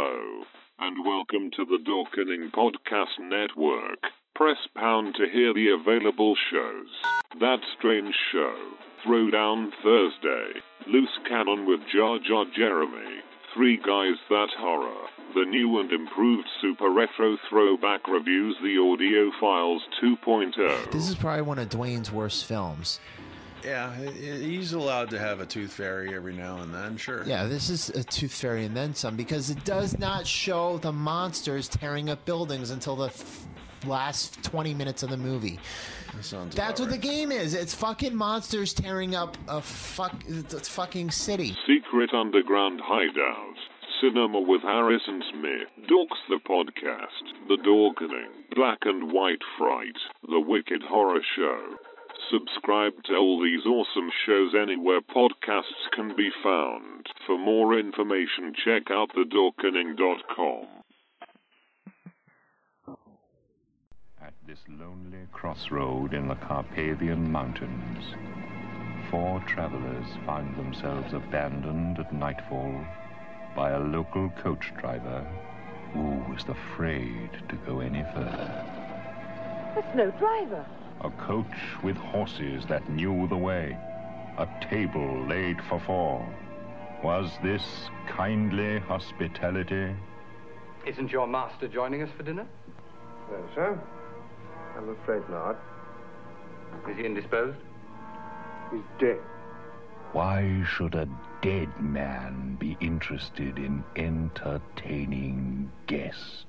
Hello, and welcome to the Dorkening Podcast Network. Press pound to hear the available shows. That Strange Show, Throwdown Thursday, Loose Cannon with Jar Jar Jeremy, Three Guys That Horror, The New and Improved Super Retro Throwback Reviews, The Audio Files 2.0. This is probably one of Dwayne's worst films. Yeah, he's allowed to have a tooth fairy every now and then, sure. Yeah, this is a tooth fairy and then some, because it does not show the monsters tearing up buildings until the last 20 minutes of the movie. That's what right. The game is. It's fucking monsters tearing up a fucking city. Secret Underground Hideout. Cinema with Harrison Smith, Dorks the Podcast, The Dorkening, Black and White Fright, The Wicked Horror Show. Subscribe to all these awesome shows anywhere podcasts can be found. For more information, check out thedorkening.com. At this lonely crossroad in the Carpathian Mountains, four travelers find themselves abandoned at nightfall by a local coach driver who was afraid to go any further. That's no driver. A coach with horses that knew the way, a table laid for four. Was this kindly hospitality? Isn't your master joining us for dinner? No, sir. I'm afraid not. Is he indisposed? He's dead. Why should a dead man be interested in entertaining guests?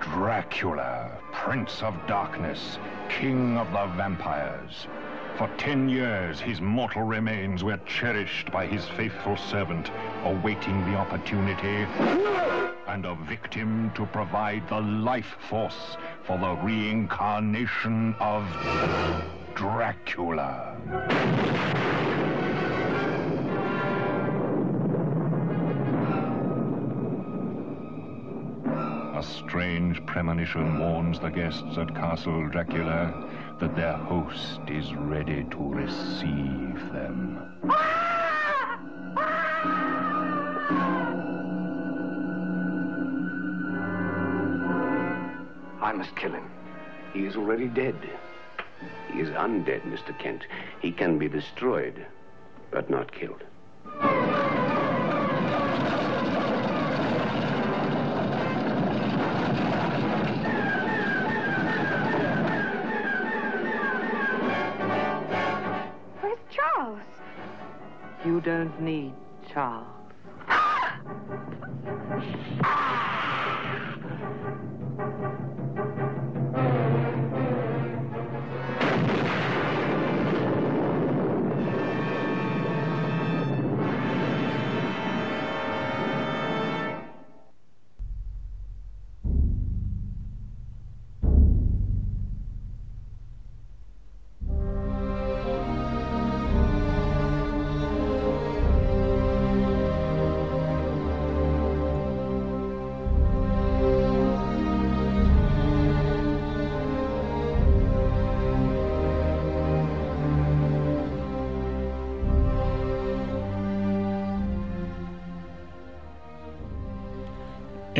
Dracula, Prince of Darkness, King of the Vampires. For 10 years, his mortal remains were cherished by his faithful servant, awaiting the opportunity and a victim to provide the life force for the reincarnation of Dracula. A strange premonition warns the guests at Castle Dracula that their host is ready to receive them. I must kill him. He is already dead. He is undead, Mr. Kent. He can be destroyed, but not killed. You don't need Charles.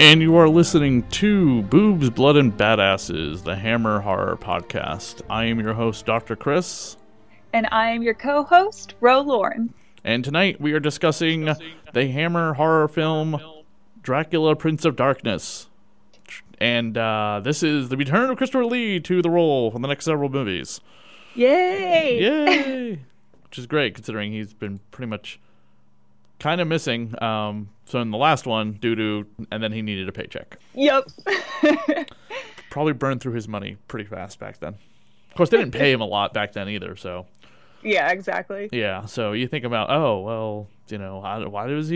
And you are listening to Boobs, Blood, and Badasses, the Hammer Horror Podcast. I am your host, Dr. Chris. And I am your co-host, Ro Lorne. And tonight we are discussing the Hammer horror film, Dracula, Prince of Darkness. And this is the return of Christopher Lee to the role in the next several movies. Yay! Yay! Which is great, considering he's been pretty much kind of missing, so in the last one, and then he needed a paycheck. Yep. Probably burned through his money pretty fast back then. Of course, they didn't pay him a lot back then either, so. Yeah, exactly. Yeah, so you think about, oh, well, you know, why did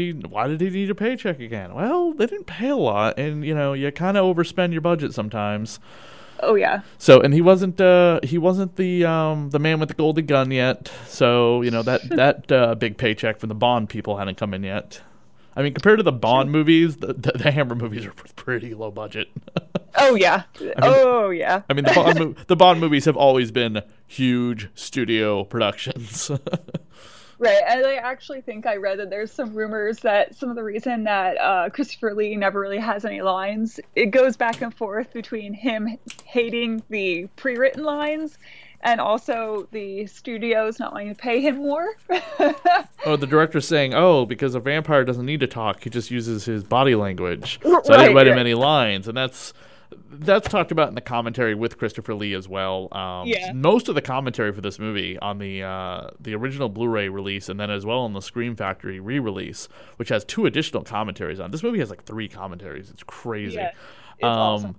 he need a paycheck again? Well, they didn't pay a lot, and, you know, you kind of overspend your budget sometimes. Oh yeah. So, and he wasn't the man with the golden gun yet. So, you know, that big paycheck from the Bond people hadn't come in yet. I mean, compared to the Bond movies, the Hammer movies are pretty low budget. Oh yeah. I mean, oh yeah. I mean, the Bond movies have always been huge studio productions. Right, and I actually think I read that there's some rumors that some of the reason that Christopher Lee never really has any lines, it goes back and forth between him hating the pre-written lines and also the studios not wanting to pay him more. Oh, the director's saying, oh, because a vampire doesn't need to talk, he just uses his body language. So right, I didn't write him any lines, and that's talked about in the commentary with Christopher Lee as well. Yeah. Most of the commentary for this movie on the original Blu-ray release, and then as well on the Scream Factory re-release, which has 2 additional commentaries on. This movie has like 3 commentaries. It's crazy. Yeah, it's awesome.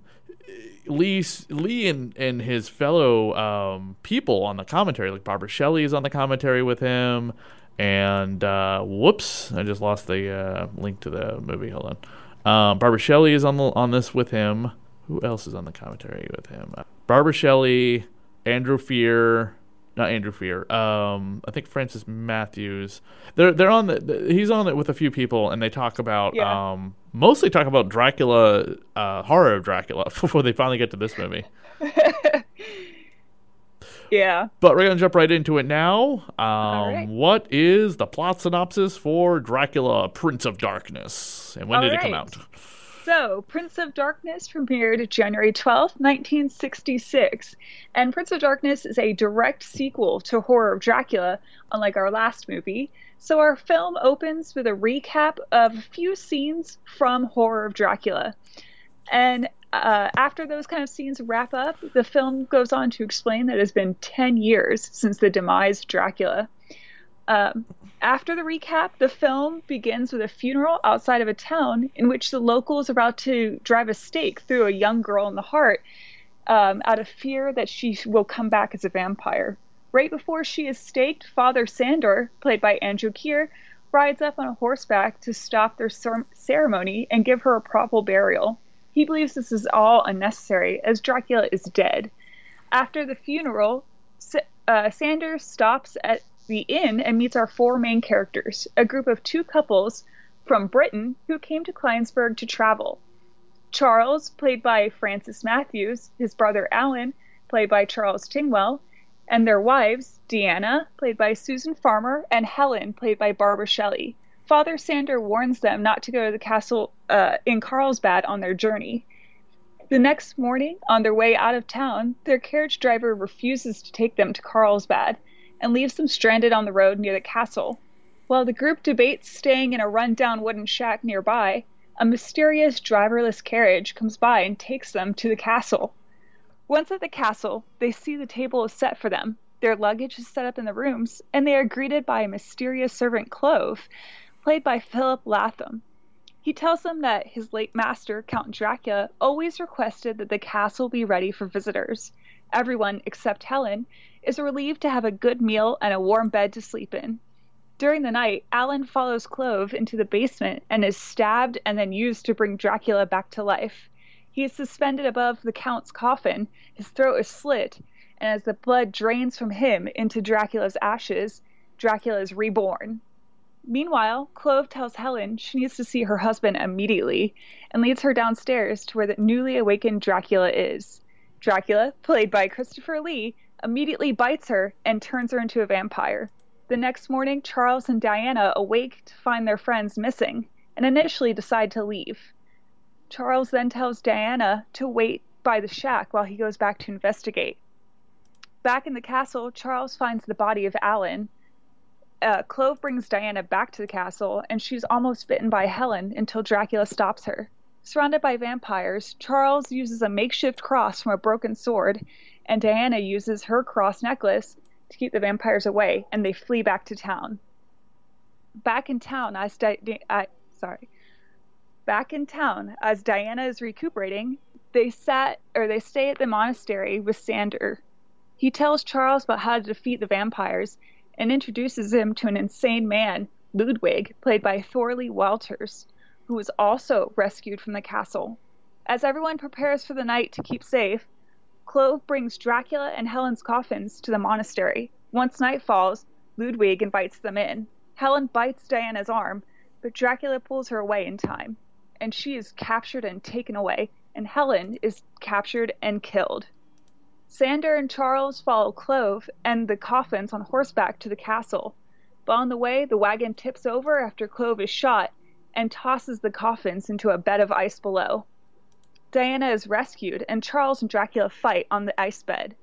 Lee and his fellow people on the commentary, like Barbara Shelley is on the commentary with him, and whoops, I just lost the link to the movie. Hold on. Barbara Shelley is on this with him. Who else is on the commentary with him? Barbara Shelley, I think Francis Matthews. They're on he's on it with a few people, and they talk about mostly talk about Dracula, horror of Dracula, before they finally get to this movie. Yeah. But we're gonna jump right into it now. Right. What is the plot synopsis for Dracula, Prince of Darkness, and when did it come out? So, Prince of Darkness premiered January 12th, 1966, and Prince of Darkness is a direct sequel to Horror of Dracula, unlike our last movie. So our film opens with a recap of a few scenes from Horror of Dracula. And after those kind of scenes wrap up, the film goes on to explain that it has been 10 years since the demise of Dracula. After the recap, the film begins with a funeral outside of a town in which the local is about to drive a stake through a young girl in the heart out of fear that she will come back as a vampire. Right before she is staked, Father Sandor, played by Andrew Keir, rides up on a horseback to stop their ceremony and give her a proper burial. He believes this is all unnecessary, as Dracula is dead. After the funeral, Sandor stops at the inn and meets our 4 main characters, a group of 2 couples from Britain who came to Kleinsberg to travel. Charles, played by Francis Matthews, his brother Alan, played by Charles Tingwell, and their wives, Deanna, played by Susan Farmer, and Helen, played by Barbara Shelley. Father Sandor warns them not to go to the castle in Carlsbad on their journey. The next morning, on their way out of town, their carriage driver refuses to take them to Carlsbad and leaves them stranded on the road near the castle. While the group debates staying in a run-down wooden shack nearby, a mysterious driverless carriage comes by and takes them to the castle. Once at the castle, they see the table is set for them, their luggage is set up in the rooms, and they are greeted by a mysterious servant, Clove, played by Philip Latham. He tells them that his late master, Count Dracula, always requested that the castle be ready for visitors. Everyone, except Helen, is relieved to have a good meal and a warm bed to sleep in. During the night, Alan follows Clove into the basement and is stabbed and then used to bring Dracula back to life. He is suspended above the Count's coffin, his throat is slit, and as the blood drains from him into Dracula's ashes, Dracula is reborn. Meanwhile, Clove tells Helen she needs to see her husband immediately and leads her downstairs to where the newly awakened Dracula is. Dracula, played by Christopher Lee, immediately bites her and turns her into a vampire. The next morning, Charles and Diana awake to find their friends missing and initially decide to leave. Charles then tells Diana to wait by the shack while he goes back to investigate. Back in the castle, Charles finds the body of Alan. Clove brings Diana back to the castle, and she's almost bitten by Helen until Dracula stops her. Surrounded by vampires, Charles uses a makeshift cross from a broken sword, and Diana uses her cross necklace to keep the vampires away, and they flee back to town. Back in town, as Diana is recuperating, they stay at the monastery with Sandor. He tells Charles about how to defeat the vampires and introduces him to an insane man, Ludwig, played by Thorley Walters, who was also rescued from the castle. As everyone prepares for the night to keep safe, Clove brings Dracula and Helen's coffins to the monastery. Once night falls, Ludwig invites them in. Helen bites Diana's arm, but Dracula pulls her away in time, and she is captured and taken away, and Helen is captured and killed. Sander and Charles follow Clove and the Coffins on horseback to the castle, but on the way, the wagon tips over after Clove is shot and tosses the coffins into a bed of ice below. Diana is rescued, and Charles and Dracula fight on the ice bed.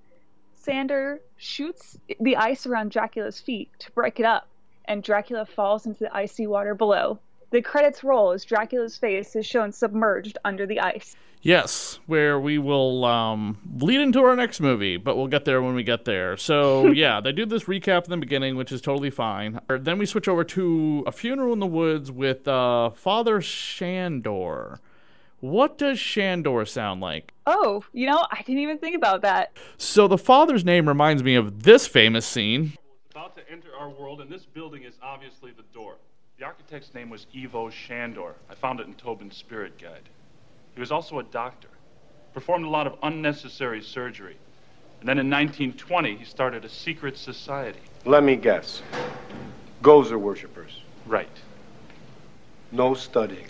Sander shoots the ice around Dracula's feet to break it up, and Dracula falls into the icy water below. The credits roll as Dracula's face is shown submerged under the ice. Yes, where we will lead into our next movie, but we'll get there when we get there. So, yeah, they do this recap in the beginning, which is totally fine. Then we switch over to A Funeral in the Woods with Father Shandor. What does Shandor sound like? Oh, you know, I didn't even think about that. So the father's name reminds me of this famous scene. About to enter our world, and this building is obviously the door. The architect's name was Ivo Shandor. I found it in Tobin's Spirit Guide. He was also a doctor, performed a lot of unnecessary surgery. And then in 1920, he started a secret society. Let me guess. Gozer worshippers. Right. No studying.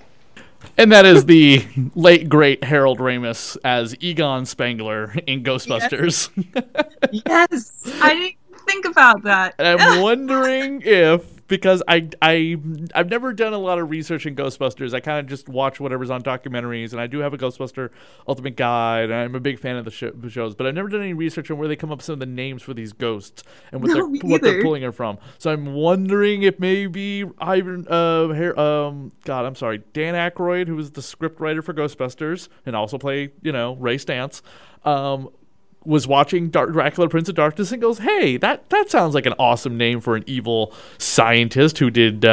And that is the late, great Harold Ramis as Egon Spengler in Ghostbusters. Yes. Yes. I didn't think about that. And I'm wondering if... Because I've never done a lot of research in Ghostbusters. I kind of just watch whatever's on documentaries, and I do have a Ghostbuster Ultimate Guide, and I'm a big fan of the shows. But I've never done any research on where they come up with some of the names for these ghosts and what they're pulling it from. So I'm wondering if maybe Dan Aykroyd, who was the script writer for Ghostbusters and also played, you know, Ray Stantz, was watching Dracula, Prince of Darkness, and goes, hey, that sounds like an awesome name for an evil scientist who did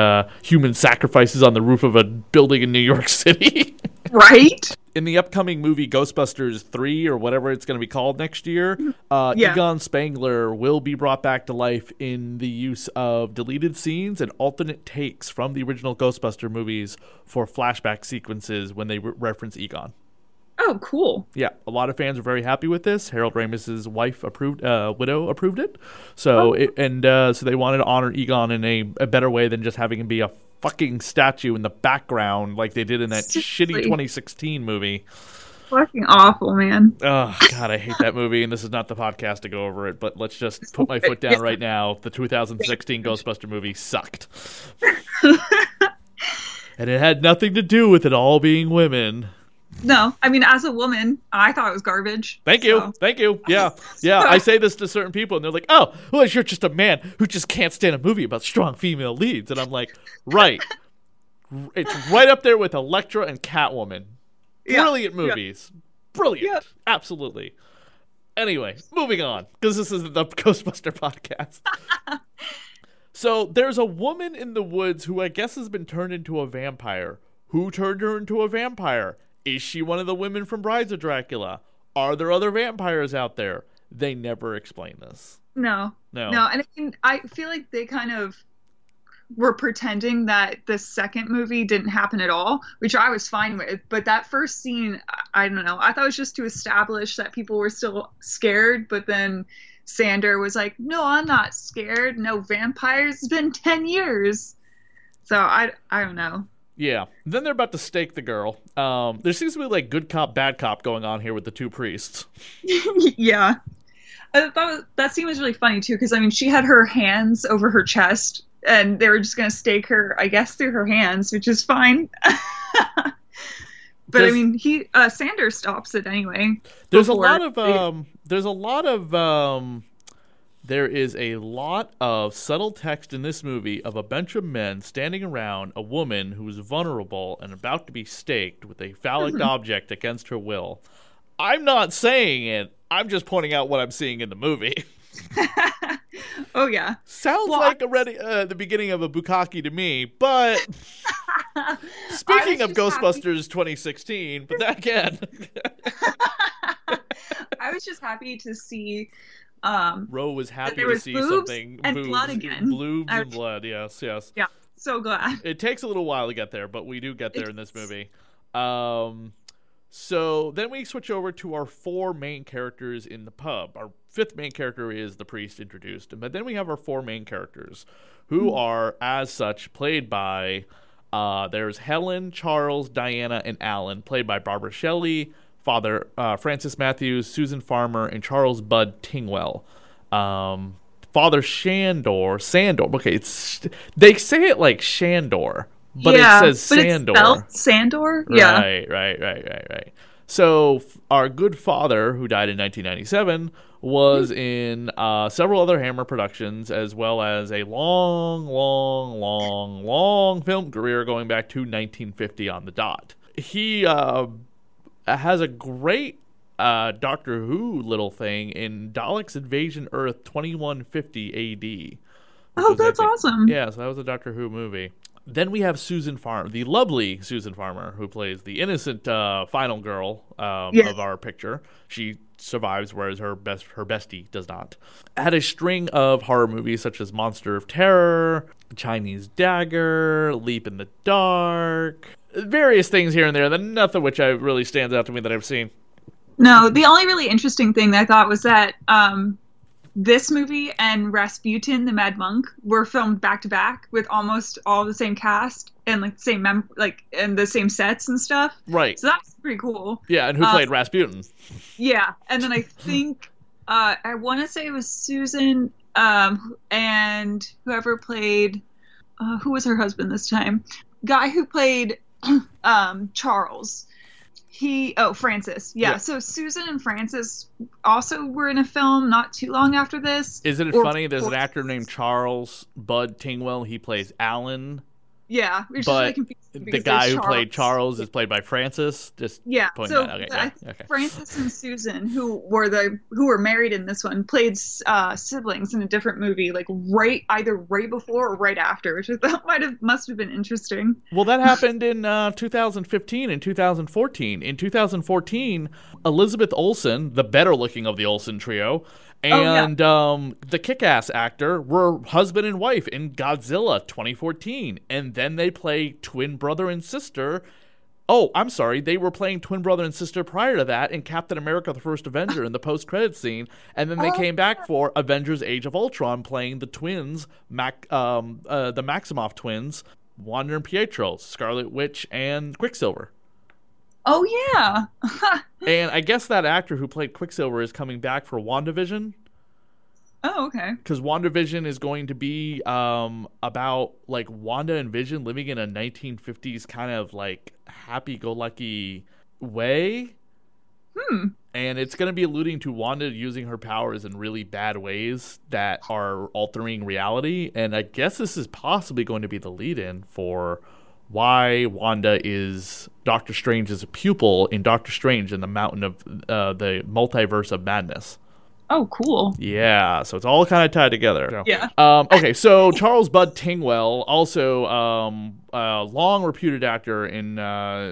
human sacrifices on the roof of a building in New York City. Right? In the upcoming movie Ghostbusters 3, or whatever it's going to be called next year, Egon Spengler will be brought back to life in the use of deleted scenes and alternate takes from the original Ghostbuster movies for flashback sequences when they reference Egon. Oh, cool. Yeah, a lot of fans were very happy with this. Harold Ramis' widow approved it. So so they wanted to honor Egon in a better way than just having him be a fucking statue in the background like they did in that shitty 2016 movie. Fucking awful, man. Oh, God, I hate that movie, and this is not the podcast to go over it, but let's just put my foot down right now. The 2016 Ghostbuster movie sucked. And it had nothing to do with it all being women. No, I mean, as a woman, I thought it was garbage. Thank you. Yeah. I say this to certain people, and they're like, oh, well, you're just a man who just can't stand a movie about strong female leads. And I'm like, right. It's right up there with Elektra and Catwoman. Yeah. Brilliant movies. Yeah. Brilliant. Yeah. Absolutely. Anyway, moving on, because this is the Ghostbuster podcast. So there's a woman in the woods who I guess has been turned into a vampire. Who turned her into a vampire? Is she one of the women from Brides of Dracula? Are there other vampires out there? They never explain this. No. And I mean, I feel like they kind of were pretending that the second movie didn't happen at all, which I was fine with. But that first scene, I don't know. I thought it was just to establish that people were still scared. But then Sander was like, no, I'm not scared. No vampires. It's been 10 years. So I don't know. Yeah. Then they're about to stake the girl. There seems to be like good cop, bad cop going on here with the two priests. Yeah. I thought that scene was really funny too, because I mean, she had her hands over her chest and they were just going to stake her, I guess, through her hands, which is fine. But I mean, Sander stops it anyway. There is a lot of subtle text in this movie of a bunch of men standing around a woman who is vulnerable and about to be staked with a phallic object against her will. I'm not saying it. I'm just pointing out what I'm seeing in the movie. Oh, yeah. Sounds like the beginning of a bukkake to me, but speaking of Ghostbusters 2016, but that again. I was just happy to see... Ro was happy to see something. And boobs, blood again. Boobs and blood, yes. Yeah, so glad. It takes a little while to get there, but we do get there in this movie. So then we switch over to our four main characters in the pub. Our fifth main character is the priest introduced. But then we have our four main characters who are, as such, played by... there's Helen, Charles, Diana, and Alan, played by Barbara Shelley, father, Francis Matthews, Susan Farmer, and Charles Bud Tingwell. Father Sandor. Okay, they say it like Shandor, but yeah, it says Sandor. But it's spelled Sandor? Yeah. Right. So our good father, who died in 1997, was in several other Hammer productions, as well as a long film career going back to 1950 on the dot. He has a great Doctor Who little thing in Daleks Invasion Earth 2150 AD. Oh, that's awesome. Yeah, so that was a Doctor Who movie. Then we have Susan Farmer, the lovely Susan Farmer, who plays the innocent final girl of our picture. She survives, whereas her bestie does not. Had a string of horror movies such as Monster of Terror, Chinese Dagger, Leap in the Dark, various things here and there, nothing which really stands out to me that I've seen. No, the only really interesting thing that I thought was that this movie and Rasputin, the Mad Monk, were filmed back to back with almost all the same cast and and the same sets and stuff. Right. So that's pretty cool. Yeah, and who played Rasputin? Yeah, and then I think I want to say it was Susan and whoever played who was her husband this time? Guy who played Charles. Francis. Yeah. So Susan and Francis also were in a film not too long after this. Isn't it funny? There's an actor named Charles Bud Tingwell. He plays Alan. Yeah. But just really confusing the guy who played Charles is played by Francis. Francis and Susan, who were married in this one, played siblings in a different movie, either right before or right after, which I thought must have been interesting. Well, that happened in 2015 and 2014. In 2014, Elizabeth Olsen, the better looking of the Olsen trio, and the Kick-Ass actor were husband and wife in Godzilla 2014. And then they play twin brother and sister. Oh, I'm sorry. They were playing twin brother and sister prior to that in Captain America the First Avenger in the post-credits scene. And then they came back for Avengers Age of Ultron playing the twins, the Maximoff twins, Wanda and Pietro, Scarlet Witch, and Quicksilver. Oh, yeah. And I guess that actor who played Quicksilver is coming back for WandaVision. Oh, okay. Because WandaVision is going to be about Wanda and Vision living in a 1950s kind of happy-go-lucky way. And it's going to be alluding to Wanda using her powers in really bad ways that are altering reality. And I guess this is possibly going to be the lead-in for why Wanda is Doctor Strange's pupil in Doctor Strange in the Mountain of the Multiverse of Madness. Oh, cool. Yeah, so it's all kind of tied together. So. Yeah. Okay, so Charles Bud Tingwell, also a long-reputed actor in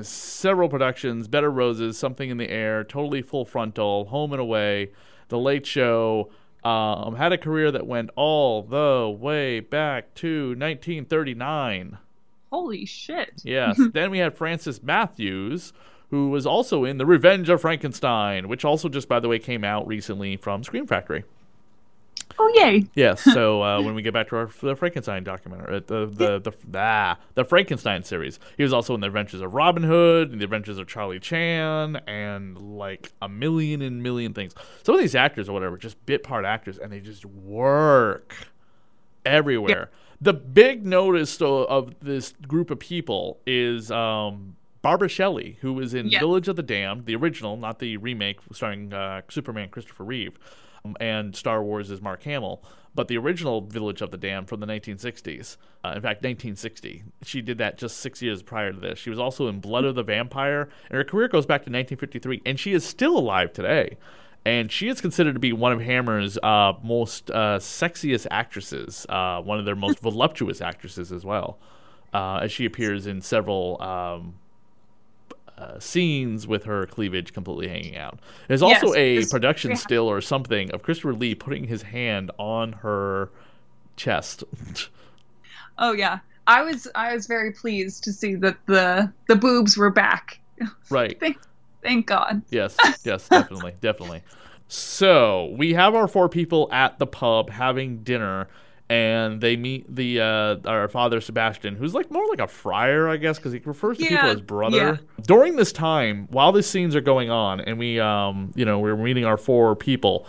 several productions, Bed of Roses, Something in the Air, Totally Full Frontal, Home and Away, The Late Show, had a career that went all the way back to 1939. Holy shit. Yes. Then we had Francis Matthews, who was also in The Revenge of Frankenstein, which also just, by the way, came out recently from Scream Factory. Oh, yay. Yes. So when we get back to the Frankenstein documentary, the Frankenstein series, he was also in The Adventures of Robin Hood and The Adventures of Charlie Chan and a million things. Some of these actors or whatever, just bit part actors, and they just work everywhere. Yeah. The big notice of this group of people is Barbara Shelley, who was in Village of the Damned, the original, not the remake, starring Superman Christopher Reeve, and Star Wars is Mark Hamill, but the original Village of the Damned from the 1960s. In fact, 1960. She did that just 6 years prior to this. She was also in Blood of the Vampire, and her career goes back to 1953, and she is still alive today. And she is considered to be one of Hammer's most sexiest actresses, one of their most voluptuous actresses as well, as she appears in several scenes with her cleavage completely hanging out. There's also a production still or something of Christopher Lee putting his hand on her chest. Oh, yeah. I was very pleased to see that the boobs were back. Right. Thank God. Yes, definitely. So we have our four people at the pub having dinner, and they meet the our father Sebastian, who's like more like a friar, I guess, because he refers to people as brother. During this time, while these scenes are going on, and we we're meeting our four people,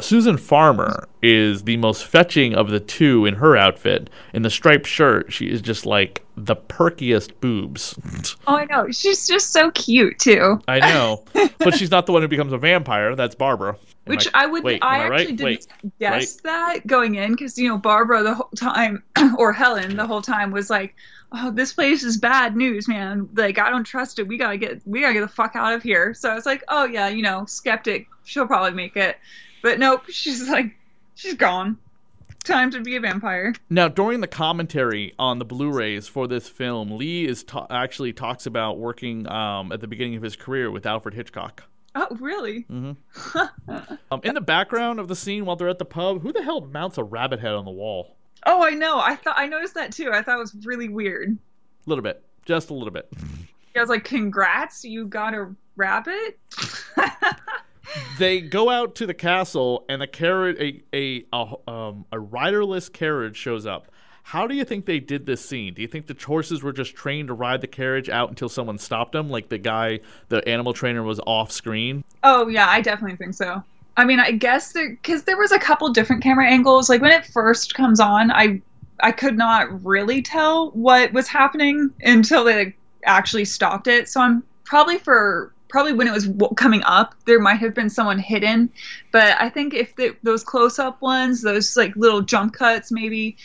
Susan Farmer is the most fetching of the two in her outfit. In the striped shirt, she is just like the perkiest boobs. Oh, I know. She's just so cute, too. I know. But she's not the one who becomes a vampire. That's Barbara. Which I would, I actually didn't guess that going in, because, you know, Barbara the whole time, or Helen the whole time, was like, oh, this place is bad news, man. Like, I don't trust it. We gotta get the fuck out of here. So I was like, oh, yeah, you know, skeptic. She'll probably make it. But nope, she's gone. Time to be a vampire. Now, during the commentary on the Blu-rays for this film, Lee is actually talks about working at the beginning of his career with Alfred Hitchcock. Oh, really? Mm-hmm. In the background of the scene while they're at the pub, who the hell mounts a rabbit head on the wall? Oh, I know. I noticed that too. I thought it was really weird. A little bit. Just a little bit. I was like, congrats, you got a rabbit? They go out to the castle, and a riderless carriage shows up. How do you think they did this scene? Do you think the horses were just trained to ride the carriage out until someone stopped them? Like the animal trainer was off screen? Oh, yeah, I definitely think so. I mean, I guess because there was a couple different camera angles. Like, when it first comes on, I could not really tell what was happening until they actually stopped it. So I'm probably when it was coming up, there might have been someone hidden. But I think if those close-up ones, those like little jump cuts maybe,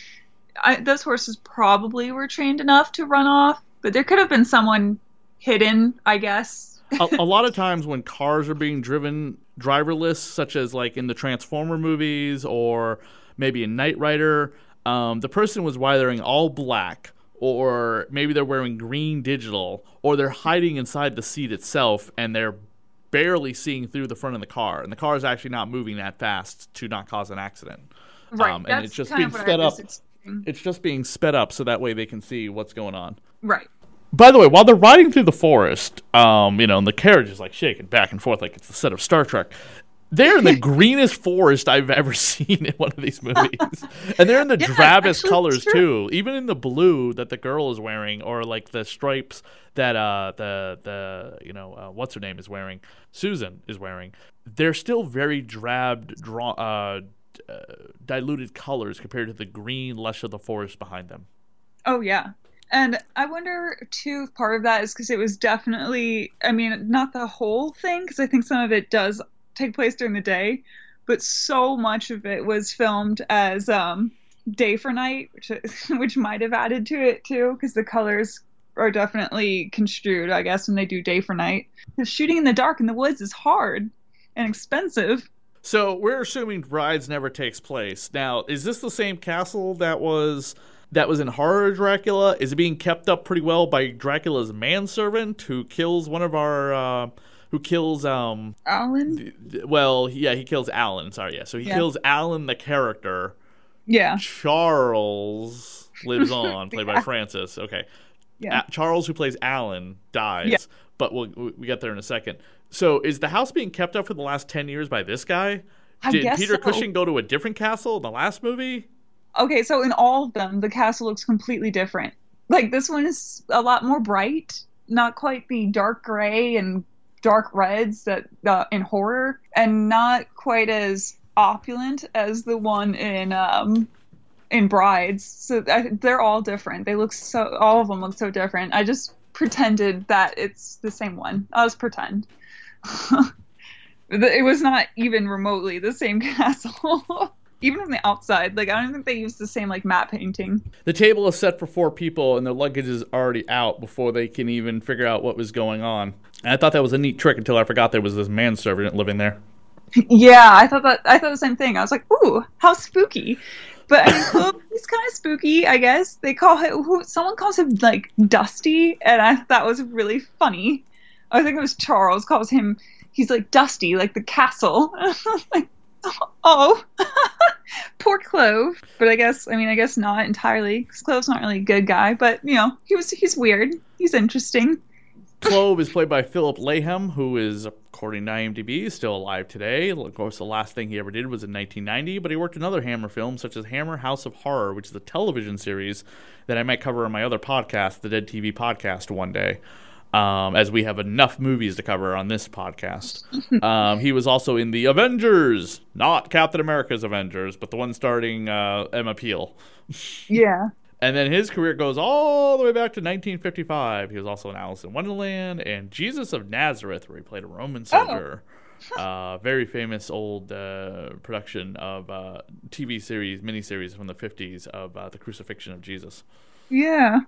those horses probably were trained enough to run off. But there could have been someone hidden, I guess. A lot of times when cars are being driven driverless, such as like in the Transformer movies or maybe in Knight Rider, the person was wearing all black. Or maybe they're wearing green digital, or they're hiding inside the seat itself, and they're barely seeing through the front of the car. And the car is actually not moving that fast to not cause an accident. Right, and it's just being sped up. It's just being sped up so that way they can see what's going on. Right. By the way, while they're riding through the forest, and the carriage is like shaking back and forth like it's the set of Star Trek. They're in the greenest forest I've ever seen in one of these movies. And they're in the drabbest colors, too. Even in the blue that the girl is wearing, or like the stripes that what's her name is wearing, Susan is wearing, they're still very drabbed, diluted colors compared to the green lush of the forest behind them. Oh, yeah. And I wonder, too, part of that is because it was definitely, I mean, not the whole thing, because I think some of it does take place during the day, but so much of it was filmed as day for night, which might have added to it too, because the colors are definitely construed, I guess, when they do day for night. Because shooting in the dark in the woods is hard and expensive. So we're assuming rides never takes place. Now, is this the same castle that was in Horror Dracula? Is it being kept up pretty well by Dracula's manservant who kills one of our... Who kills Alan? Well, yeah, he kills Alan. Sorry, yeah. So he kills Alan, the character. Yeah. Charles lives on, played by Francis. Okay. Yeah. Charles, who plays Alan, dies. Yeah. But we get there in a second. So is the house being kept up for the last 10 years by this guy? Did Peter Cushing go to a different castle in the last movie? Okay, so in all of them, the castle looks completely different. Like, this one is a lot more bright, not quite the dark gray and dark reds that in Horror, and not quite as opulent as the one in Brides. So they're all different. All of them look so different. I just pretended that it's the same one. I'll just pretend. It was not even remotely the same castle. Even from the outside, like, I don't think they use the same, like, matte painting. The table is set for four people, and their luggage is already out before they can even figure out what was going on. And I thought that was a neat trick until I forgot there was this manservant living there. Yeah, I thought the same thing. I was like, ooh, how spooky. But I mean, Clover, he's kind of spooky, I guess. They call him, someone calls him, like, Dusty, and I thought that was really funny. I think it was Charles calls him, he's like Dusty, like the castle. Like, oh, poor Clove. But I guess not entirely, because Clove's not really a good guy. But, you know, he's weird. He's interesting. Clove is played by Philip Lahm, who is, according to IMDb, still alive today. Of course, the last thing he ever did was in 1990, but he worked in other Hammer films, such as Hammer House of Horror, which is a television series that I might cover on my other podcast, the Dead TV Podcast, one day, as we have enough movies to cover on this podcast. He was also in The Avengers, not Captain America's Avengers, but the one starring Emma Peel. Yeah. And then his career goes all the way back to 1955. He was also in Alice in Wonderland and Jesus of Nazareth, where he played a Roman soldier. Oh. Very famous old production of TV series, miniseries from the 50s of the crucifixion of Jesus. Yeah.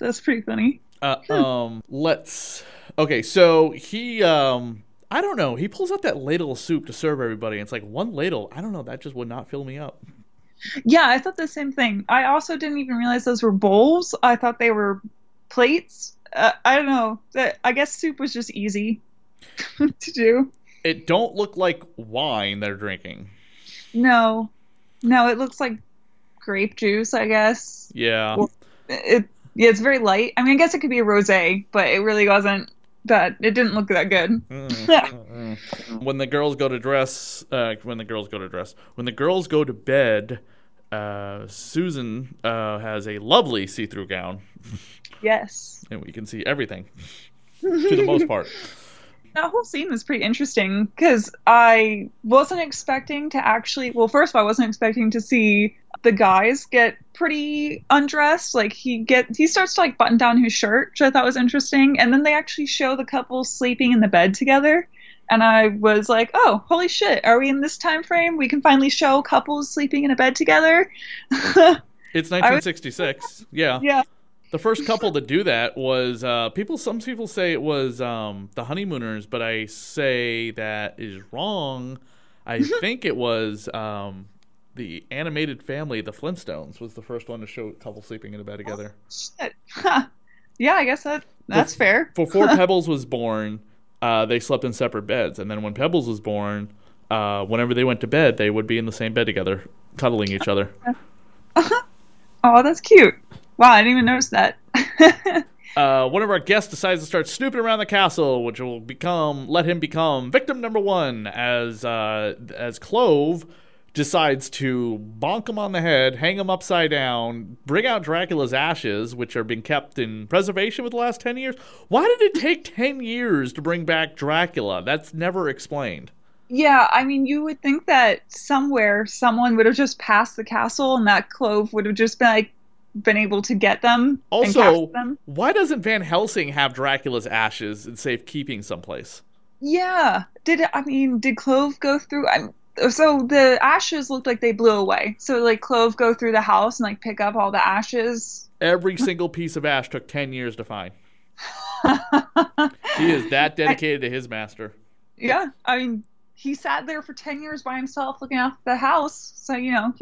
That's pretty funny. Okay, so he... I don't know. He pulls out that ladle of soup to serve everybody. It's like, one ladle? I don't know. That just would not fill me up. Yeah, I thought the same thing. I also didn't even realize those were bowls. I thought they were plates. I don't know. I guess soup was just easy to do. It don't look like wine they're drinking. No. No, it looks like grape juice, I guess. Yeah. Well, it's very light. I mean, I guess it could be a rosé, but it really wasn't. That it didn't look that good. When the girls go to bed, Susan has a lovely see-through gown. Yes. And we can see everything, for the most part. That whole scene was pretty interesting because I wasn't expecting to actually... Well, first of all, I wasn't expecting to see the guys get pretty undressed. Like, he starts to, like, button down his shirt, which I thought was interesting. And then they actually show the couple sleeping in the bed together. And I was like, oh, holy shit, are we in this time frame? We can finally show couples sleeping in a bed together? It's 1966. Yeah. Yeah. The first couple to do that was some people say it was the Honeymooners, but I say that is wrong. I think it was the animated family, the Flintstones, was the first one to show a couple sleeping in a bed together. Oh, shit. Huh. Yeah, I guess that's fair. Before Pebbles was born, they slept in separate beds. And then when Pebbles was born, whenever they went to bed, they would be in the same bed together, cuddling each other. Oh, that's cute. Wow, I didn't even notice that. One of our guests decides to start snooping around the castle, which will let him become victim number one as Clove decides to bonk him on the head, hang him upside down, bring out Dracula's ashes, which are being kept in preservation for the last 10 years. Why did it take 10 years to bring back Dracula? That's never explained. Yeah, I mean, you would think that somewhere someone would have just passed the castle and that Clove would have just been like, been able to get them. Also, why doesn't Van Helsing have Dracula's ashes in safekeeping someplace? Yeah, did Clove go through? So the ashes looked like they blew away. So like Clove go through the house and like pick up all the ashes. Every single piece of ash took 10 years to find. He is that dedicated to his master. Yeah, I mean, he sat there for 10 years by himself looking after the house. So you know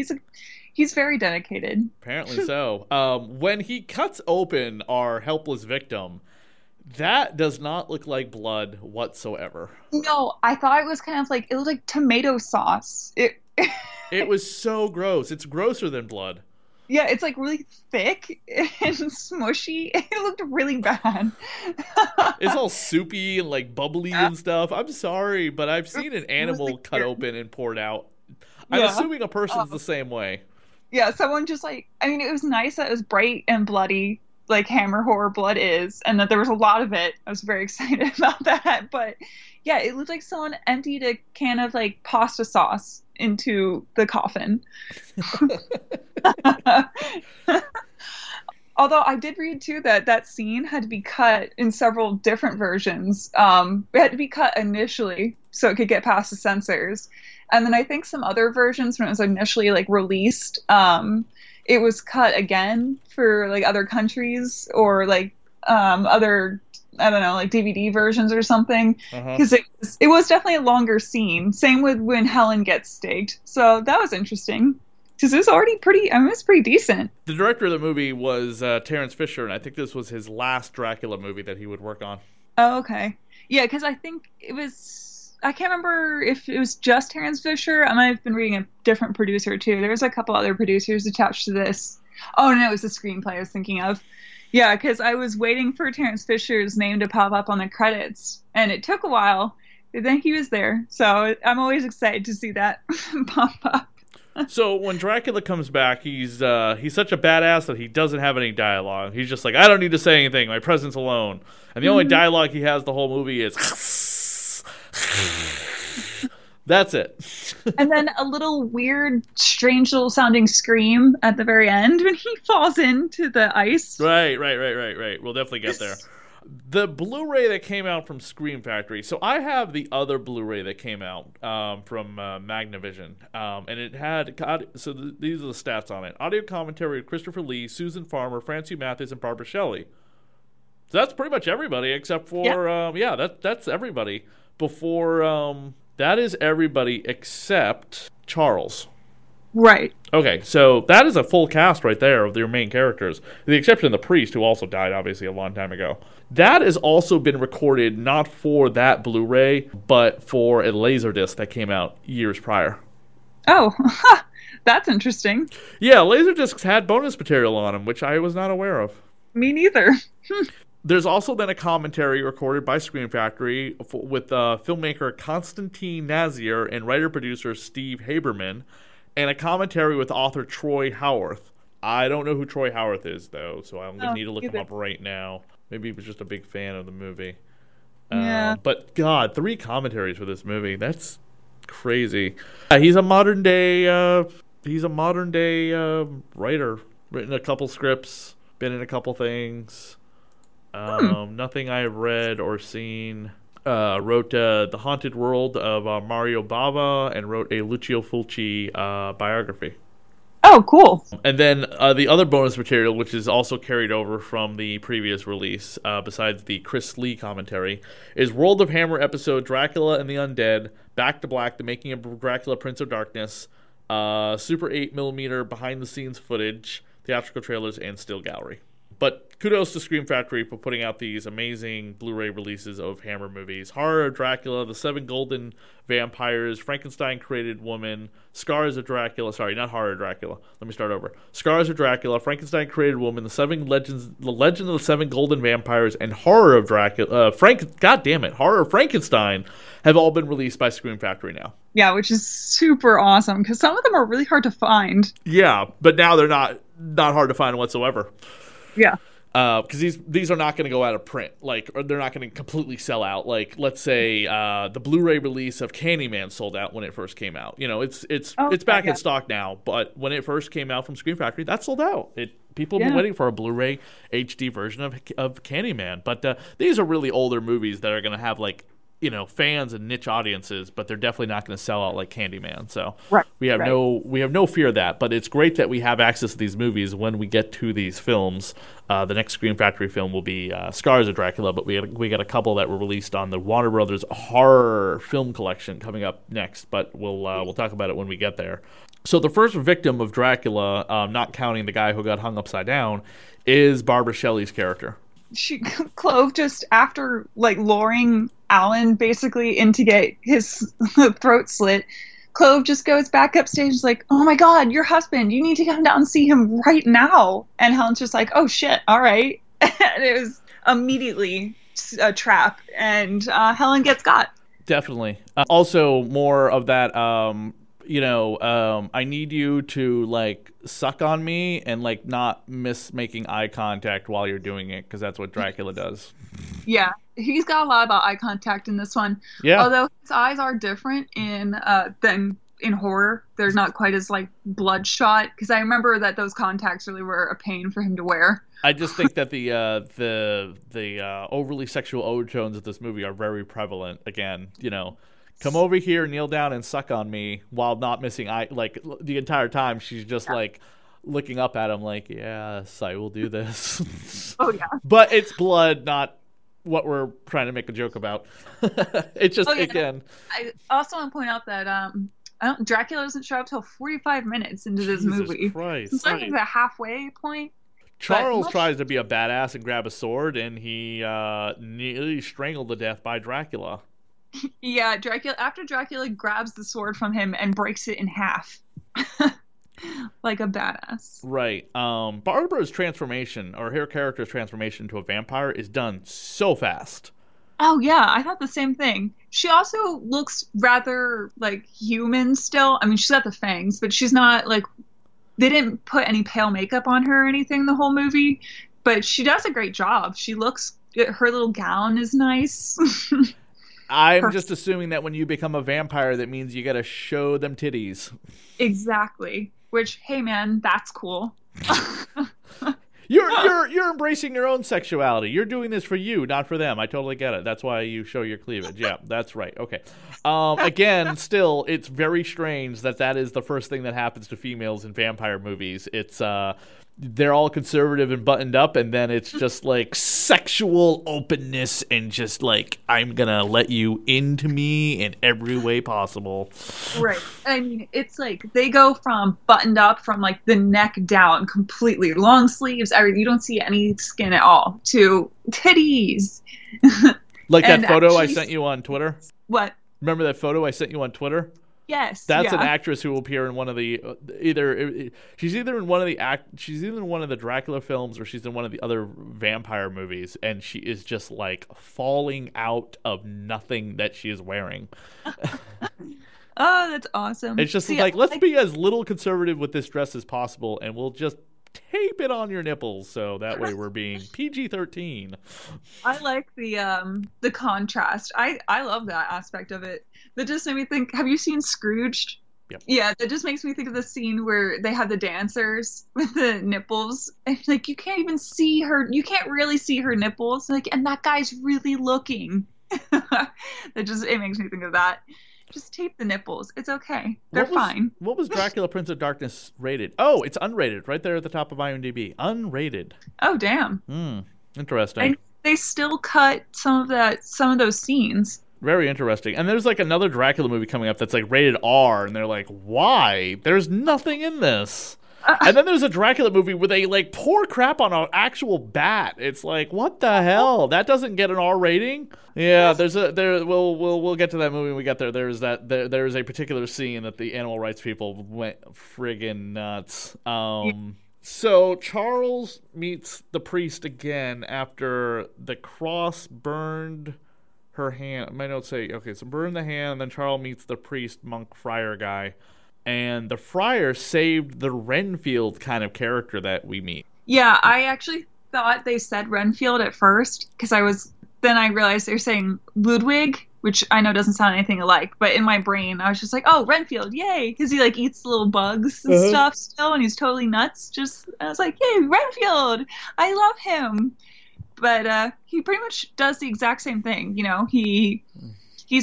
He's very dedicated. Apparently so. When he cuts open our helpless victim, that does not look like blood whatsoever. No, I thought it was kind of like, it looked like tomato sauce. It was so gross. It's grosser than blood. Yeah, it's like really thick and smushy. It looked really bad. It's all soupy and like bubbly and stuff. I'm sorry, but I've seen an animal cut open and poured out. I'm assuming a person's the same way. Yeah, someone just like, I mean, it was nice that it was bright and bloody, like Hammer Horror Blood is, and that there was a lot of it. I was very excited about that. But yeah, it looked like someone emptied a can of like pasta sauce into the coffin. Although I did read too that scene had to be cut in several different versions. It had to be cut initially so it could get past the censors. And then I think some other versions, when it was initially like released, it was cut again for like other countries or like other, I don't know, like DVD versions or something. Because it was definitely a longer scene. Same with when Helen gets staked. So that was interesting because it was already pretty decent. The director of the movie was Terence Fisher, and I think this was his last Dracula movie that he would work on. Oh, okay. Yeah, because I think it was... I can't remember if it was just Terence Fisher. I might have been reading a different producer, too. There was a couple other producers attached to this. Oh, no, it was the screenplay I was thinking of. Yeah, because I was waiting for Terence Fisher's name to pop up on the credits, and it took a while, but then he was there. So I'm always excited to see that pop up. So when Dracula comes back, he's such a badass that he doesn't have any dialogue. He's just like, I don't need to say anything. My presence alone. And the only dialogue he has the whole movie is... That's it. And then a little weird, strange little sounding scream at the very end when he falls into the ice. Right. We'll definitely get there. The Blu-ray that came out from Scream Factory. So I have the other Blu-ray that came out from MagnaVision. And it had... these are the stats on it. Audio commentary of Christopher Lee, Susan Farmer, Francie Mathis, and Barbara Shelley. So that's pretty much everybody except for... Yeah, that's everybody. Before... that is everybody except Charles. Right. Okay, so that is a full cast right there of their main characters, with the exception of the priest, who also died, obviously, a long time ago. That has also been recorded not for that Blu-ray, but for a Laserdisc that came out years prior. Oh, that's interesting. Yeah, Laserdiscs had bonus material on them, which I was not aware of. Me neither. There's also then a commentary recorded by Scream Factory with filmmaker Constantine Nazier and writer-producer Steve Haberman, and a commentary with author Troy Howarth. I don't know who Troy Howarth is, though, so I'm going to need to look him up right now. Maybe he was just a big fan of the movie. Yeah. But, God, 3 commentaries for this movie. That's crazy. He's a modern-day writer. Written a couple scripts, been in a couple things. Nothing I've read or seen. Wrote The Haunted World of Mario Bava, and wrote a Lucio Fulci biography. Oh, cool. And then the other bonus material, which is also carried over from the previous release, besides the Chris Lee commentary, is World of Hammer episode Dracula and the Undead, Back to Black, The Making of Dracula, Prince of Darkness, Super 8mm behind-the-scenes footage, theatrical trailers, and still gallery. But kudos to Scream Factory for putting out these amazing Blu-ray releases of Hammer movies. Horror of Dracula, The Seven Golden Vampires, Frankenstein Created Woman, Scars of Dracula. Sorry, not Horror of Dracula. Let me start over. Scars of Dracula, Frankenstein Created Woman, The Legend of the Seven Golden Vampires, and Horror of Dracula. Horror of Frankenstein have all been released by Scream Factory now. Yeah, which is super awesome because some of them are really hard to find. Yeah, but now they're not hard to find whatsoever. Yeah, because these are not going to go out of print. Like, or they're not going to completely sell out. Like, let's say the Blu-ray release of Candyman sold out when it first came out. You know, it's back in stock now. But when it first came out from Scream Factory, that sold out. People have been waiting for a Blu-ray HD version of Candyman. But these are really older movies that are going to have fans and niche audiences, but they're definitely not going to sell out like Candyman. So we have no fear of that. But it's great that we have access to these movies when we get to these films. The next Scream Factory film will be Scars of Dracula, but we got a couple that were released on the Warner Brothers Horror Film Collection coming up next. But we'll talk about it when we get there. So the first victim of Dracula, not counting the guy who got hung upside down, is Barbara Shelley's character. Clove, just after luring Alan basically in to get his throat slit, Clove just goes back upstage, oh my God, your husband, you need to come down and see him right now. And Helen's just like, oh shit, all right. And it was immediately a trap, and Helen gets got. Definitely. Also more of that, I need you to suck on me and not miss making eye contact while you're doing it, because that's what Dracula does. Yeah, he's got a lot about eye contact in this one. Yeah, although his eyes are different than in horror. They're not quite as bloodshot, because I remember that those contacts really were a pain for him to wear. I just think that the overly sexual overtones of this movie are very prevalent. Again, come over here, kneel down, and suck on me while not missing eye. The entire time, she's just looking up at him, yes, I will do this. Oh yeah. But it's blood, not what we're trying to make a joke about. It's just again. I also want to point out that Dracula doesn't show up till 45 minutes into this movie. Jesus Christ! It's like the halfway point. Charles tries to be a badass and grab a sword, and he nearly strangled to death by Dracula. Yeah, Dracula. After Dracula grabs the sword from him and breaks it in half, like a badass. Right. Barbara's transformation, or her character's transformation to a vampire, is done so fast. Oh, yeah. I thought the same thing. She also looks rather, like, human still. I mean, she's got the fangs, but she's not, like... They didn't put any pale makeup on her or anything the whole movie. But she does a great job. She looks... Her little gown is nice. I'm just assuming that when you become a vampire, that means you got to show them titties. Exactly. Which, hey, man, that's cool. You're embracing your own sexuality. You're doing this for you, not for them. I totally get it. That's why you show your cleavage. Yeah, that's right. Okay. Again, still, it's very strange that that is the first thing that happens to females in vampire movies. It's they're all conservative and buttoned up, and then it's just like sexual openness and just like, I'm gonna let you into me in every way possible. Right. I mean, it's like they go from buttoned up from like the neck down completely, long sleeves, you don't see any skin at all, to titties. Like that photo I sent you on Twitter? What? Remember that photo I sent you on Twitter? Yes, that's an actress who will appear in one of the she's either in one of the Dracula films or she's in one of the other vampire movies, and she is just like falling out of nothing that she is wearing. Oh, that's awesome! It's just let's be as little conservative with this dress as possible, and we'll just tape it on your nipples so that way we're being PG-13. I like the contrast. I love that aspect of it. That just made me think, have you seen Scrooged? Yep. Yeah, that just makes me think of the scene where they have the dancers with the nipples. And, like, you can't even see her. You can't really see her nipples. Like, and that guy's really looking. It makes me think of that. Just tape the nipples. It's okay. Fine. What was Dracula Prince of Darkness rated? Oh, it's unrated. Right there at the top of IMDb. Unrated. Oh, damn. Interesting. And they still cut some of those scenes. Very interesting. And there's like another Dracula movie coming up that's like rated R, and they're like, why? There's nothing in this. And then there's a Dracula movie where they like pour crap on an actual bat. It's like, what the hell? That doesn't get an R rating. Yeah, we'll get to that movie when we get there. There's a particular scene that the animal rights people went friggin' nuts. So Charles meets the priest again after the cross burned her hand. My notes say, okay, so burn the hand, and then Charles meets the priest, monk, friar guy. And the friar saved the Renfield kind of character that we meet. Yeah, I actually thought they said Renfield at first, because then I realized they're saying Ludwig, which I know doesn't sound anything alike, but in my brain I was just like, oh, Renfield, yay, because he like eats little bugs and stuff still, and he's totally nuts. I was like, yay, Renfield, I love him. But he pretty much does the exact same thing, you know. He's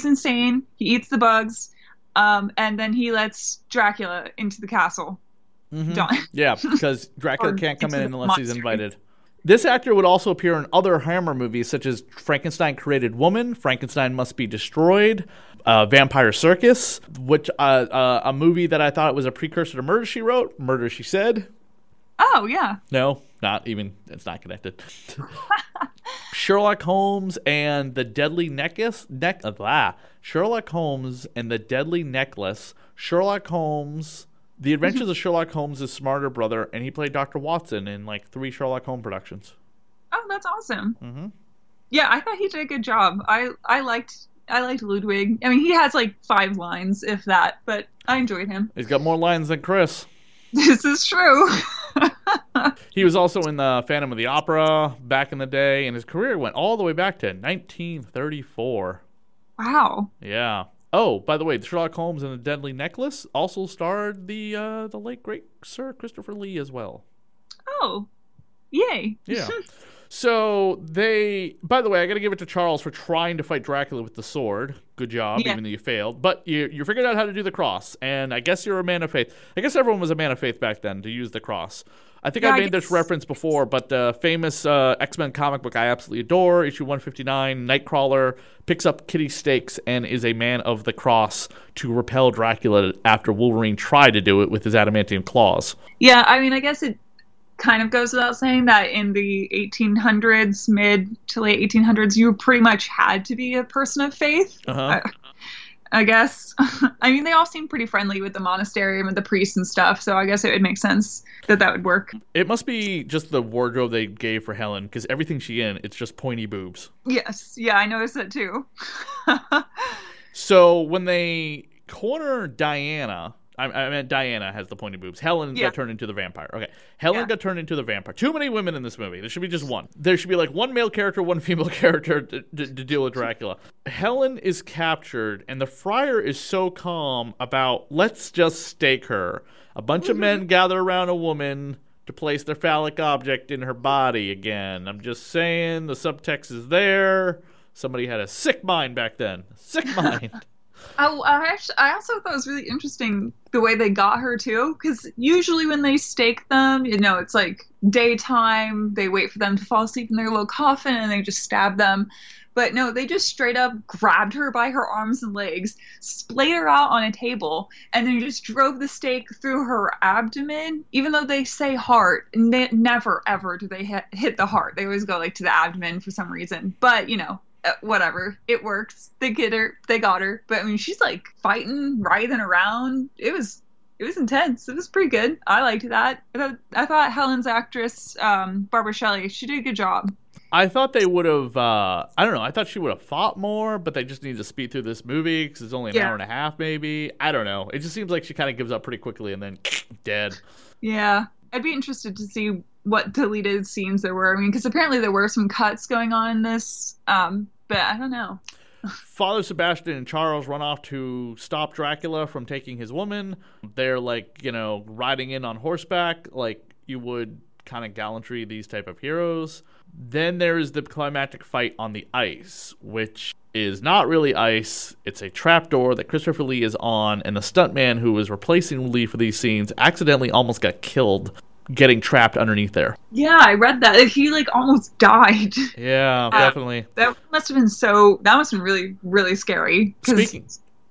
insane, he eats the bugs. And then he lets Dracula into the castle. Mm-hmm. Yeah, because Dracula can't come in unless he's invited. This actor would also appear in other Hammer movies, such as Frankenstein Created Woman, Frankenstein Must Be Destroyed, Vampire Circus, which a movie that I thought was a precursor to Murder, She Wrote, Murder, She Said. Oh, yeah. No, not even. It's not connected. Sherlock Holmes and the Deadly Necklace. Sherlock Holmes and the Deadly Necklace. Sherlock Holmes, The Adventures of Sherlock Holmes' His Smarter Brother, and he played Dr. Watson in like 3 Sherlock Holmes productions. Oh, that's awesome. Mm-hmm. Yeah, I thought he did a good job. I liked Ludwig. I mean, he has like 5 lines, if that, but I enjoyed him. He's got more lines than Chris. This is true. He was also in the Phantom of the Opera back in the day, and his career went all the way back to 1934. Wow. Yeah. Oh, by the way, Sherlock Holmes and the Deadly Necklace also starred the late great Sir Christopher Lee as well. Oh, yay! Yeah. So by the way, I got to give it to Charles for trying to fight Dracula with the sword. Good job, even though you failed. But you figured out how to do the cross, and I guess you're a man of faith. I guess everyone was a man of faith back then to use the cross. I think I made this reference before, but the famous X-Men comic book I absolutely adore, issue 159, Nightcrawler picks up Kitty Stakes and is a man of the cross to repel Dracula after Wolverine tried to do it with his adamantium claws. Yeah, I mean, I guess it kind of goes without saying that in the 1800s, mid to late 1800s, you pretty much had to be a person of faith, I guess. I mean, they all seem pretty friendly with the monastery and with the priests and stuff, so I guess it would make sense that that would work. It must be just the wardrobe they gave for Helen, because everything she's in, it's just pointy boobs. Yes. Yeah, I noticed that too. So when they corner Diana... I meant Diana has the pointy boobs. Helen got turned into the vampire. Okay. Helen got turned into the vampire. Too many women in this movie. There should be just one. There should be like one male character, one female character to deal with Dracula. Helen is captured, and the friar is so calm about, let's just stake her. A bunch of men gather around a woman to place their phallic object in her body again. I'm just saying, the subtext is there. Somebody had a sick mind back then. Sick mind. Oh, I also thought it was really interesting the way they got her, too, because usually when they stake them, you know, it's like daytime, they wait for them to fall asleep in their little coffin, and they just stab them. But no, they just straight up grabbed her by her arms and legs, splayed her out on a table, and then just drove the stake through her abdomen, even though they say heart. Never, ever do they hit the heart. They always go, like, to the abdomen for some reason. But, you know. Whatever, it works. They got her. But I mean, she's like fighting, writhing around. It was intense. It was pretty good. I liked that. I thought Helen's actress, Barbara Shelley, she did a good job. I thought they would have. I don't know. I thought she would have fought more, but they just need to speed through this movie because it's only an hour and a half, maybe. I don't know. It just seems like she kind of gives up pretty quickly and then dead. Yeah, I'd be interested to see what deleted scenes there were. I mean, because apparently there were some cuts going on in this. But I don't know. Father Sebastian and Charles run off to stop Dracula from taking his woman. They're like, you know, riding in on horseback like you would kind of gallantry these type of heroes. Then there is the climactic fight on the ice, which is not really ice. It's a trapdoor that Christopher Lee is on, and the stuntman who was replacing Lee for these scenes accidentally almost got killed getting trapped underneath there. Yeah, I read that. He, like, almost died. Yeah, definitely. That must have been really, really scary.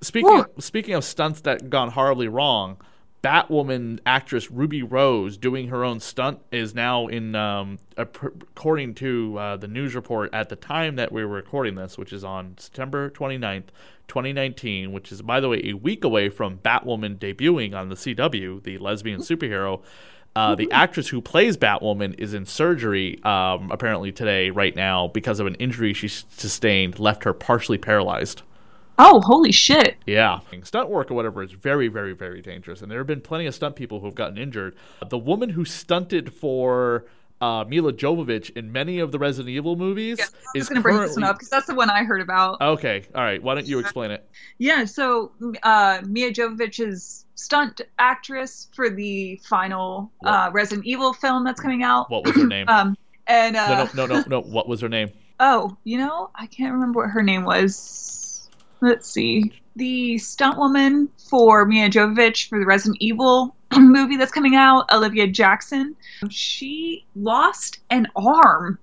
Speaking of stunts that gone horribly wrong, Batwoman actress Ruby Rose doing her own stunt is now in, according to the news report at the time that we were recording this, which is on September 29th, 2019, which is, by the way, a week away from Batwoman debuting on the CW, the lesbian superhero. The actress who plays Batwoman is in surgery apparently today, right now, because of an injury she sustained left her partially paralyzed. Oh, holy shit. Yeah. Stunt work or whatever is very, very, very dangerous. And there have been plenty of stunt people who have gotten injured. The woman who stunted for Mila Jovovich in many of the Resident Evil movies is going to bring this one up because that's the one I heard about. Okay. All right. Why don't you explain it? Yeah. So Mila Jovovich's stunt actress for the final Resident Evil film that's coming out. What was her name? What was her name? Oh, you know, I can't remember what her name was. Let's see. The stunt woman for Mila Jovovich for the Resident Evil movie that's coming out, Olivia Jackson, she lost an arm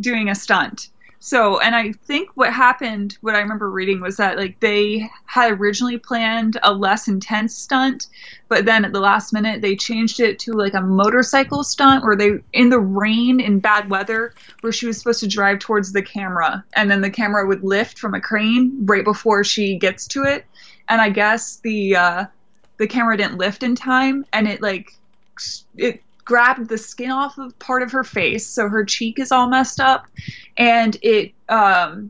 doing a stunt. So, and I think what happened, what I remember reading was that, like, they had originally planned a less intense stunt, but then at the last minute they changed it to like a motorcycle stunt where they, in the rain, in bad weather, where she was supposed to drive towards the camera, and then the camera would lift from a crane right before she gets to it. And I guess the camera didn't lift in time, and it grabbed the skin off of part of her face, so her cheek is all messed up, and it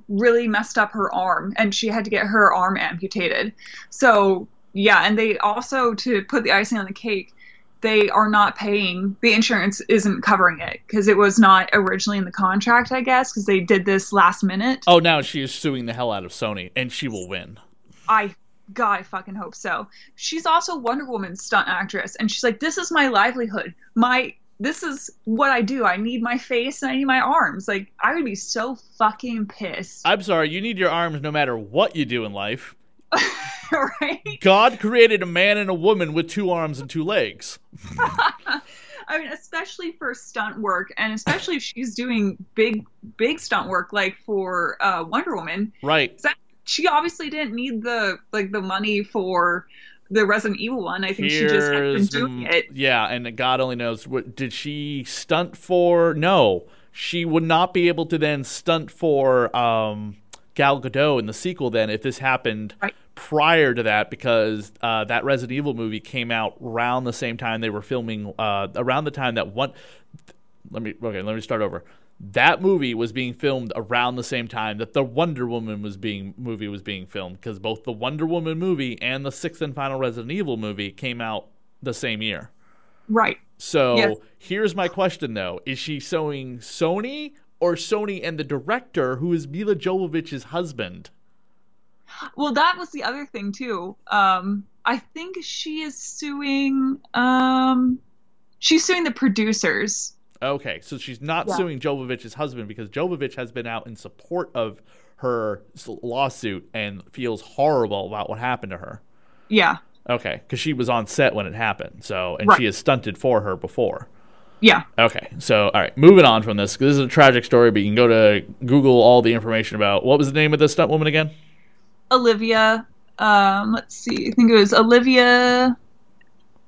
really messed up her arm, and she had to get her arm amputated. So yeah, and they also, to put the icing on the cake, they are not paying, the insurance isn't covering it because it was not originally in the contract, I guess, because they did this last minute. Oh, now she is suing the hell out of Sony, and she will win. God, I fucking hope so. She's also Wonder Woman's stunt actress, and she's like, this is my livelihood. This is what I do. I need my face and I need my arms. Like, I would be so fucking pissed. I'm sorry, you need your arms no matter what you do in life. Right? God created a man and a woman with two arms and two legs. I mean, especially for stunt work, and especially if she's doing big, big stunt work, like for Wonder Woman. Right. She obviously didn't need the money for the Resident Evil one. I think she just had been doing it. Yeah, and God only knows. What did she stunt for? No. She would not be able to then stunt for Gal Gadot in the sequel then if this happened right prior to that, because that Resident Evil movie came out around the same time they were filming, around the time that one... Let me start over. That movie was being filmed around the same time that the Wonder Woman movie was being filmed, because both the Wonder Woman movie and the sixth and final Resident Evil movie came out the same year. Right. So yes. Here's my question, though. Is she suing Sony or Sony and the director, who is Mila Jovovich's husband? Well, that was the other thing, too. I think she is suing... she's suing the producers. Okay, so she's not suing Jovovich's husband, because Jovovich has been out in support of her lawsuit and feels horrible about what happened to her. Yeah. Okay, because she was on set when it happened, so and she has stunted for her before. Yeah. Okay, so all right, moving on from this. This is a tragic story, but you can go to Google all the information about, what was the name of the stunt woman again? Olivia. Let's see. I think it was Olivia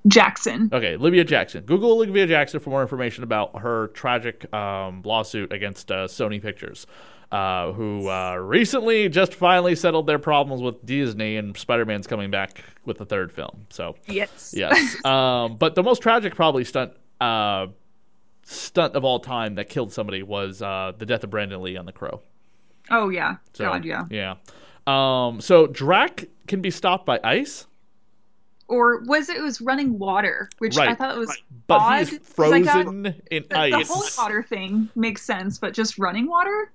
Jackson. Okay, Olivia Jackson. Google Olivia Jackson for more information about her tragic lawsuit against Sony Pictures, who recently just finally settled their problems with Disney, and Spider-Man's coming back with the third film. So yes. But the most tragic probably stunt of all time that killed somebody was the death of Brandon Lee on The Crow. Oh yeah, so, God, yeah. So Drac can be stopped by ice. Or was it? It was running water, which I thought it was odd. But he's frozen in ice. The whole water thing makes sense, but just running water?